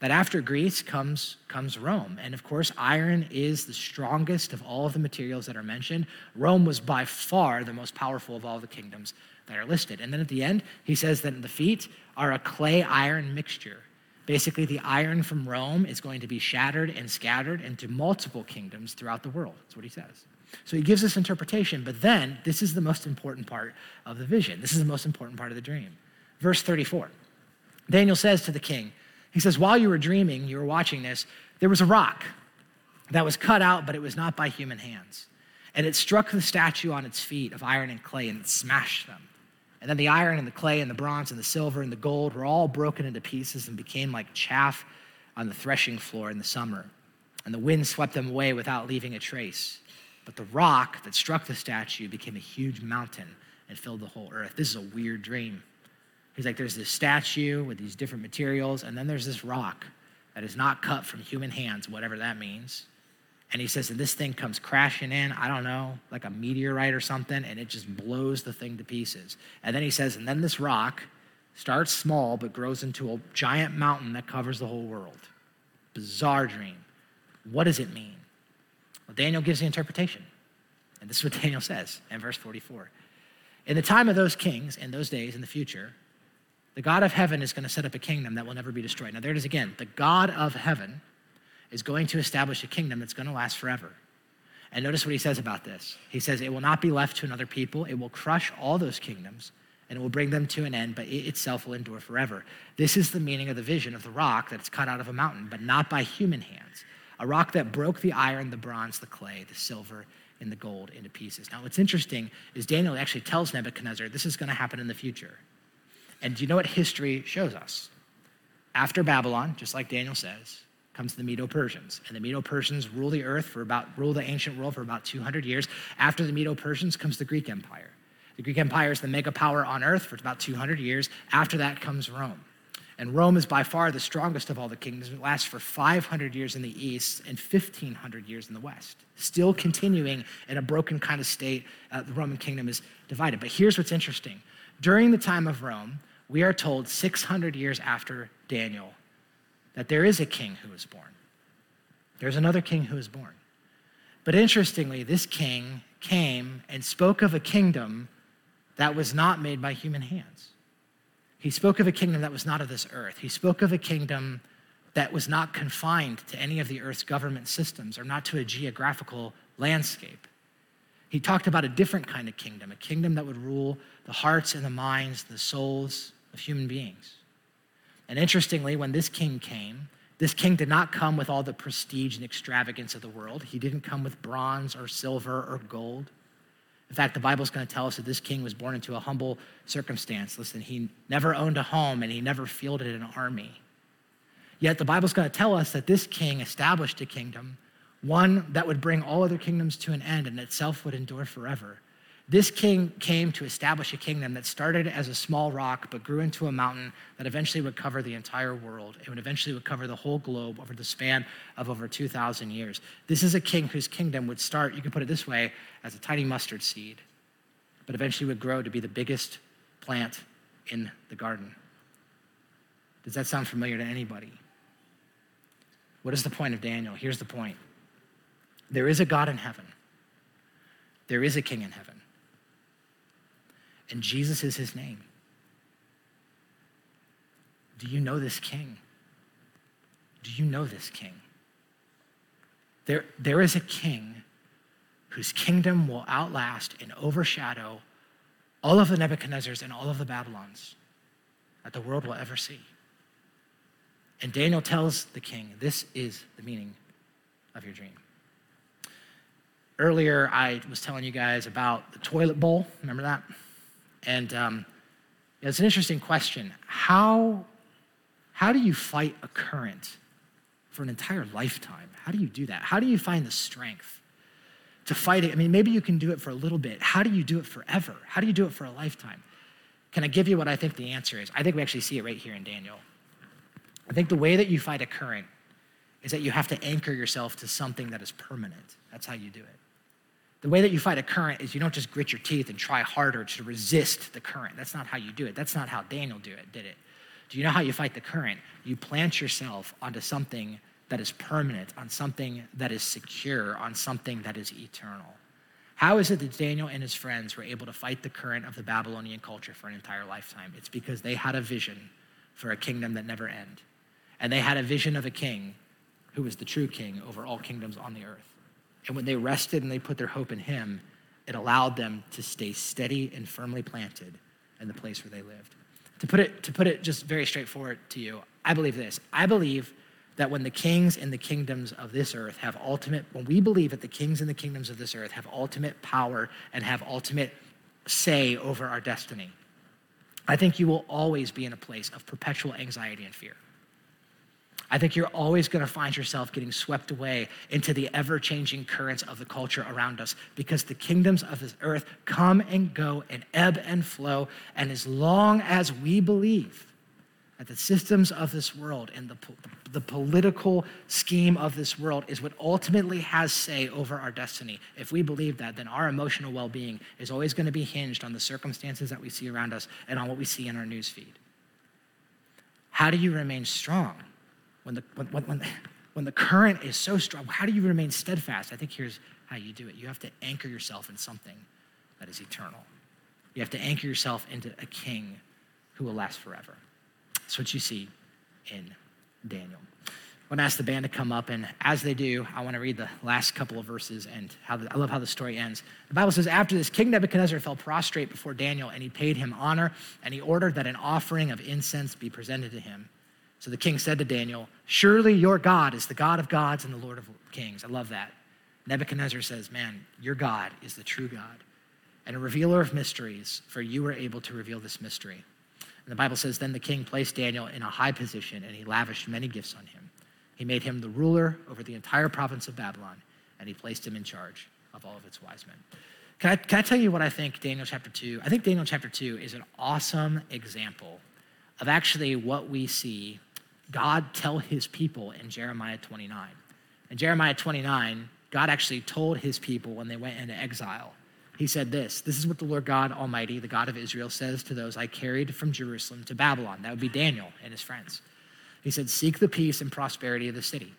That after Greece comes, comes Rome. And of course, iron is the strongest of all of the materials that are mentioned. Rome was by far the most powerful of all the kingdoms that are listed. And then at the end, he says that the feet are a clay-iron mixture. Basically, the iron from Rome is going to be shattered and scattered into multiple kingdoms throughout the world. That's what he says. So he gives this interpretation, but then this is the most important part of the vision. This is the most important part of the dream. Verse thirty-four, Daniel says to the king, he says, while you were dreaming, you were watching this, there was a rock that was cut out, but it was not by human hands. And it struck the statue on its feet of iron and clay, and it smashed them. And then the iron and the clay and the bronze and the silver and the gold were all broken into pieces and became like chaff on the threshing floor in the summer. And the wind swept them away without leaving a trace. But the rock that struck the statue became a huge mountain and filled the whole earth. This is a weird dream. He's like, there's this statue with these different materials, and then there's this rock that is not cut from human hands, whatever that means. And he says, and this thing comes crashing in, I don't know, like a meteorite or something, and it just blows the thing to pieces. And then he says, and then this rock starts small but grows into a giant mountain that covers the whole world. Bizarre dream. What does it mean? Well, Daniel gives the interpretation. And this is what Daniel says in verse forty-four. In the time of those kings, in those days, in the future, the God of heaven is going to set up a kingdom that will never be destroyed. Now, there it is again. The God of heaven is going to establish a kingdom that's going to last forever. And notice what he says about this. He says, it will not be left to another people. It will crush all those kingdoms, and it will bring them to an end, but it itself will endure forever. This is the meaning of the vision of the rock that's cut out of a mountain, but not by human hands. A rock that broke the iron, the bronze, the clay, the silver, and the gold into pieces. Now, what's interesting is Daniel actually tells Nebuchadnezzar, this is going to happen in the future. And do you know what history shows us? After Babylon, just like Daniel says, comes the Medo-Persians. And the Medo-Persians rule the earth for about, rule the ancient world for about two hundred years. After the Medo-Persians comes the Greek Empire. The Greek Empire is the mega power on earth for about two hundred years. After that comes Rome. And Rome is by far the strongest of all the kingdoms. It lasts for five hundred years in the east and fifteen hundred years in the west, still continuing in a broken kind of state. Uh, the Roman kingdom is divided. But here's what's interesting. During the time of Rome, we are told six hundred years after Daniel that there is a king who was born. There's another king who was born. But interestingly, this king came and spoke of a kingdom that was not made by human hands. He spoke of a kingdom that was not of this earth. He spoke of a kingdom that was not confined to any of the earth's government systems or not to a geographical landscape. He talked about a different kind of kingdom, a kingdom that would rule the hearts and the minds, the souls of human beings. And interestingly, when this king came, this king did not come with all the prestige and extravagance of the world. He didn't come with bronze or silver or gold. In fact, the Bible's going to tell us that this king was born into a humble circumstance. Listen, he never owned a home and he never fielded an army. Yet the Bible's going to tell us that this king established a kingdom, one that would bring all other kingdoms to an end and itself would endure forever. This king came to establish a kingdom that started as a small rock but grew into a mountain that eventually would cover the entire world and would eventually would cover the whole globe over the span of over two thousand years. This is a king whose kingdom would start, you could put it this way, as a tiny mustard seed, but eventually would grow to be the biggest plant in the garden. Does that sound familiar to anybody? What is the point of Daniel? Here's the point. There is a God in heaven. There is a king in heaven. And Jesus is his name. Do you know this king? Do you know this king? There, there is a king whose kingdom will outlast and overshadow all of the Nebuchadnezzars and all of the Babylons that the world will ever see. And Daniel tells the king, this is the meaning of your dream. Earlier, I was telling you guys about the toilet bowl. Remember that? And um, it's an interesting question. How, how do you fight a current for an entire lifetime. How do you do that? How do you find the strength to fight it? I mean, maybe you can do it for a little bit. How do you do it forever? How do you do it for a lifetime? Can I give you what I think the answer is? I think we actually see it right here in Daniel. I think the way that you fight a current is that you have to anchor yourself to something that is permanent. That's how you do it. The way that you fight a current is you don't just grit your teeth and try harder to resist the current. That's not how you do it. That's not how Daniel do it, did it. Do you know how you fight the current? You plant yourself onto something that is permanent, on something that is secure, on something that is eternal. How is it that Daniel and his friends were able to fight the current of the Babylonian culture for an entire lifetime? It's because they had a vision for a kingdom that never ends. And they had a vision of a king who was the true king over all kingdoms on the earth. And when they rested and they put their hope in him, it allowed them to stay steady and firmly planted in the place where they lived. To put it, to put it just very straightforward to you, I believe this. I believe that when the kings and the kingdoms of this earth have ultimate, when we believe that the kings and the kingdoms of this earth have ultimate power and have ultimate say over our destiny, I think you will always be in a place of perpetual anxiety and fear. I think you're always gonna find yourself getting swept away into the ever-changing currents of the culture around us, because the kingdoms of this earth come and go and ebb and flow. And as long as we believe that the systems of this world and the, the political scheme of this world is what ultimately has say over our destiny, if we believe that, then our emotional well-being is always gonna be hinged on the circumstances that we see around us and on what we see in our newsfeed. How do you remain strong? When the, when, when, when the current is so strong, how do you remain steadfast? I think here's how you do it. You have to anchor yourself in something that is eternal. You have to anchor yourself into a king who will last forever. That's what you see in Daniel. I'm gonna ask the band to come up, and as they do, I wanna read the last couple of verses, and how the, I love how the story ends. The Bible says, after this, King Nebuchadnezzar fell prostrate before Daniel, and he paid him honor, and he ordered that an offering of incense be presented to him. So the king said to Daniel, surely your God is the God of gods and the Lord of kings. I love that. Nebuchadnezzar says, man, your God is the true God and a revealer of mysteries, for you were able to reveal this mystery. And the Bible says, then the king placed Daniel in a high position, and he lavished many gifts on him. He made him the ruler over the entire province of Babylon, and he placed him in charge of all of its wise men. Can I, can I tell you what I think Daniel chapter two? I think Daniel chapter two is an awesome example of actually what we see God tell his people in Jeremiah twenty-nine. In Jeremiah twenty-nine, God actually told his people when they went into exile, he said this, this is what the Lord God Almighty, the God of Israel, says to those I carried from Jerusalem to Babylon. That would be Daniel and his friends. He said, seek the peace and prosperity of the city.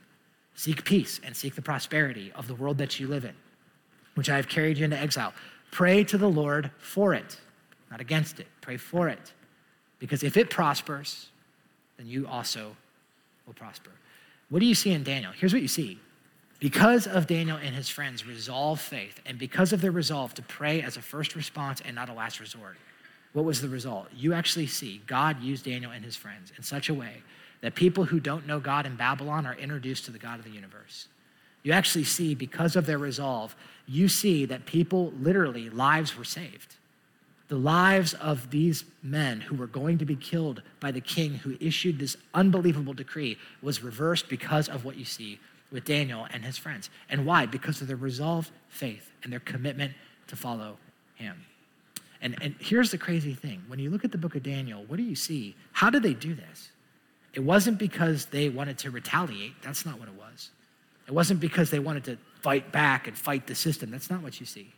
Seek peace and seek the prosperity of the world that you live in, which I have carried you into exile. Pray to the Lord for it, not against it. Pray for it, because if it prospers, then you also will prosper. What do you see in Daniel? Here's what you see. Because of Daniel and his friends' resolve faith, and because of their resolve to pray as a first response and not a last resort, what was the result? You actually see God use Daniel and his friends in such a way that people who don't know God in Babylon are introduced to the God of the universe. You actually see, because of their resolve, you see that people, literally, lives were saved. The lives of these men who were going to be killed by the king who issued this unbelievable decree was reversed because of what you see with Daniel and his friends. And why? Because of their resolved faith and their commitment to follow him. And, and here's the crazy thing. When you look at the book of Daniel, what do you see? How did they do this? It wasn't because they wanted to retaliate. That's not what it was. It wasn't because they wanted to fight back and fight the system. That's not what you see.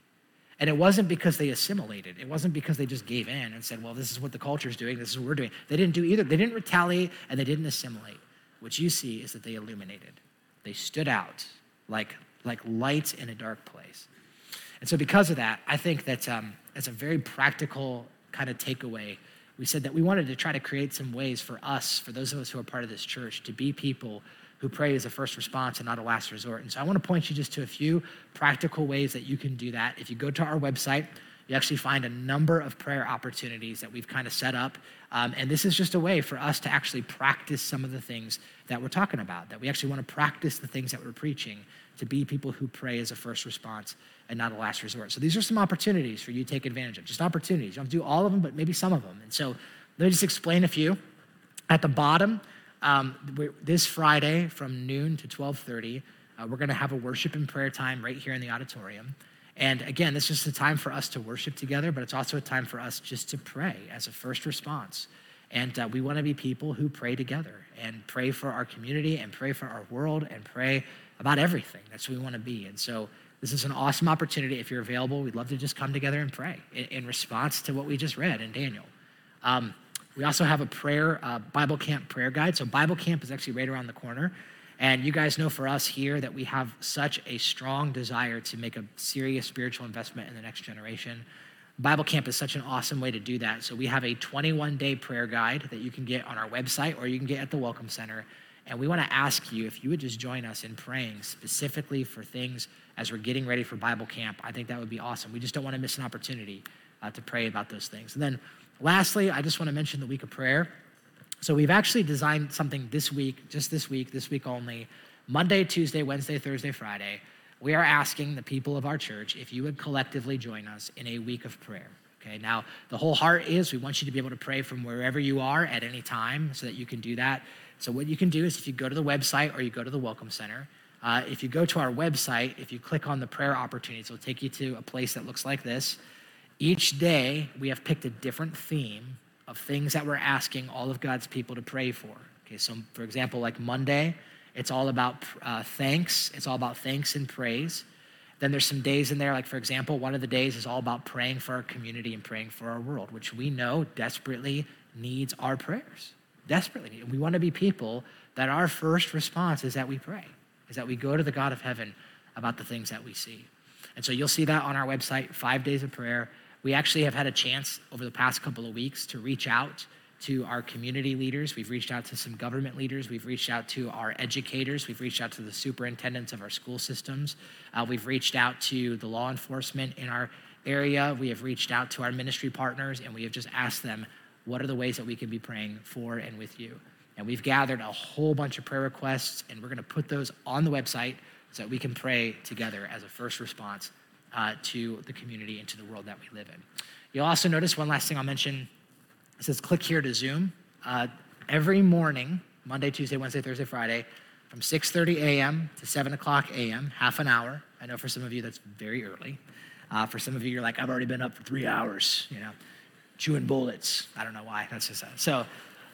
And it wasn't because they assimilated. It wasn't because they just gave in and said, well, this is what the culture's doing, this is what we're doing. They didn't do either. They didn't retaliate and they didn't assimilate. What you see is that they illuminated. They stood out like, like lights in a dark place. And so because of that, I think that um, that's a very practical kind of takeaway. We said that we wanted to try to create some ways for us, for those of us who are part of this church, to be people who pray as a first response and not a last resort. And so I wanna point you just to a few practical ways that you can do that. If you go to our website, you actually find a number of prayer opportunities that we've kind of set up. Um, and this is just a way for us to actually practice some of the things that we're talking about, that we actually wanna practice the things that we're preaching, to be people who pray as a first response and not a last resort. So these are some opportunities for you to take advantage of, just opportunities. You don't have to do all of them, but maybe some of them. And so let me just explain a few. At the bottom, um, this Friday from noon to twelve thirty, uh, we're gonna have a worship and prayer time right here in the auditorium. And again, this is a time for us to worship together, but it's also a time for us just to pray as a first response. And uh, we wanna be people who pray together and pray for our community and pray for our world and pray about everything. That's what we wanna be. And so this is an awesome opportunity. If you're available, we'd love to just come together and pray in, in response to what we just read in Daniel. Um, we also have a prayer, uh, Bible Camp prayer guide. So Bible Camp is actually right around the corner. And you guys know for us here that we have such a strong desire to make a serious spiritual investment in the next generation. Bible Camp is such an awesome way to do that. So we have a twenty-one day prayer guide that you can get on our website or you can get at the Welcome Center. And we want to ask you if you would just join us in praying specifically for things as we're getting ready for Bible Camp. I think that would be awesome. We just don't want to miss an opportunity uh, to pray about those things. And then lastly, I just want to mention the week of prayer. So we've actually designed something this week, just this week, this week only, Monday, Tuesday, Wednesday, Thursday, Friday. We are asking the people of our church if you would collectively join us in a week of prayer, okay? Now, the whole heart is we want you to be able to pray from wherever you are at any time so that you can do that. So what you can do is if you go to the website or you go to the Welcome Center, uh, if you go to our website, if you click on the prayer opportunities, it'll take you to a place that looks like this. Each day, we have picked a different theme of things that we're asking all of God's people to pray for. Okay, so for example, like Monday, it's all about uh, thanks. It's all about thanks and praise. Then there's some days in there, like for example, one of the days is all about praying for our community and praying for our world, which we know desperately needs our prayers, desperately. And we wanna be people that our first response is that we pray, is that we go to the God of heaven about the things that we see. And so you'll see that on our website, five days of prayer. We actually have had a chance over the past couple of weeks to reach out to our community leaders. We've reached out to some government leaders. We've reached out to our educators. We've reached out to the superintendents of our school systems. Uh, we've reached out to the law enforcement in our area. We have reached out to our ministry partners, and we have just asked them, what are the ways that we can be praying for and with you? And we've gathered a whole bunch of prayer requests, and we're gonna put those on the website so that we can pray together as a first response Uh, to the community and to the world that we live in. You'll also notice one last thing I'll mention. It says click here to Zoom. Uh, every morning, Monday, Tuesday, Wednesday, Thursday, Friday, from six thirty a.m. to seven o'clock a.m., half an hour. I know for some of you that's very early. Uh, for some of you, you're like, I've already been up for three hours, you know, chewing bullets. I don't know why, that's just that. So,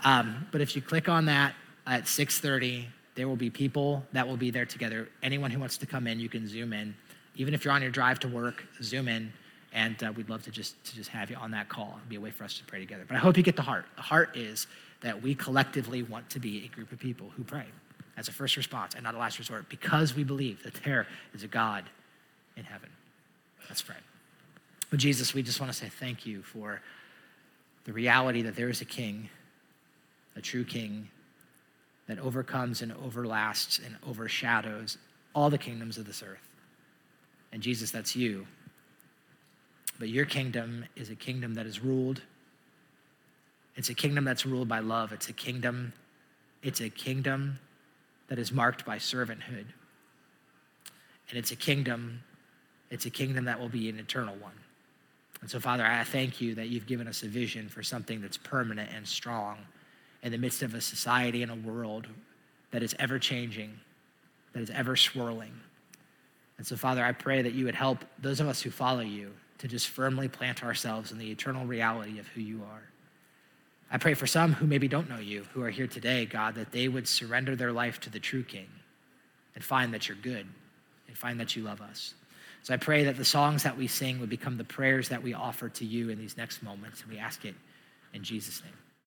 um, but if you click on that at six thirty, there will be people that will be there together. Anyone who wants to come in, you can Zoom in. Even if you're on your drive to work, Zoom in, and uh, we'd love to just to just have you on that call. It'd be a way for us to pray together. But I hope you get the heart. The heart is that we collectively want to be a group of people who pray as a first response and not a last resort because we believe that there is a God in heaven. Let's pray. But Jesus, we just want to say thank you for the reality that there is a king, a true king that overcomes and overlasts and overshadows all the kingdoms of this earth. And Jesus, that's you. But your kingdom is a kingdom that is ruled. It's a kingdom that's ruled by love. It's a kingdom, it's a kingdom that is marked by servanthood. And it's a kingdom, it's a kingdom that will be an eternal one. And so, Father, I thank you that you've given us a vision for something that's permanent and strong in the midst of a society and a world that is ever changing, that is ever swirling. And so, Father, I pray that you would help those of us who follow you to just firmly plant ourselves in the eternal reality of who you are. I pray for some who maybe don't know you, who are here today, God, that they would surrender their life to the true King and find that you're good and find that you love us. So I pray that the songs that we sing would become the prayers that we offer to you in these next moments, and we ask it in Jesus' name.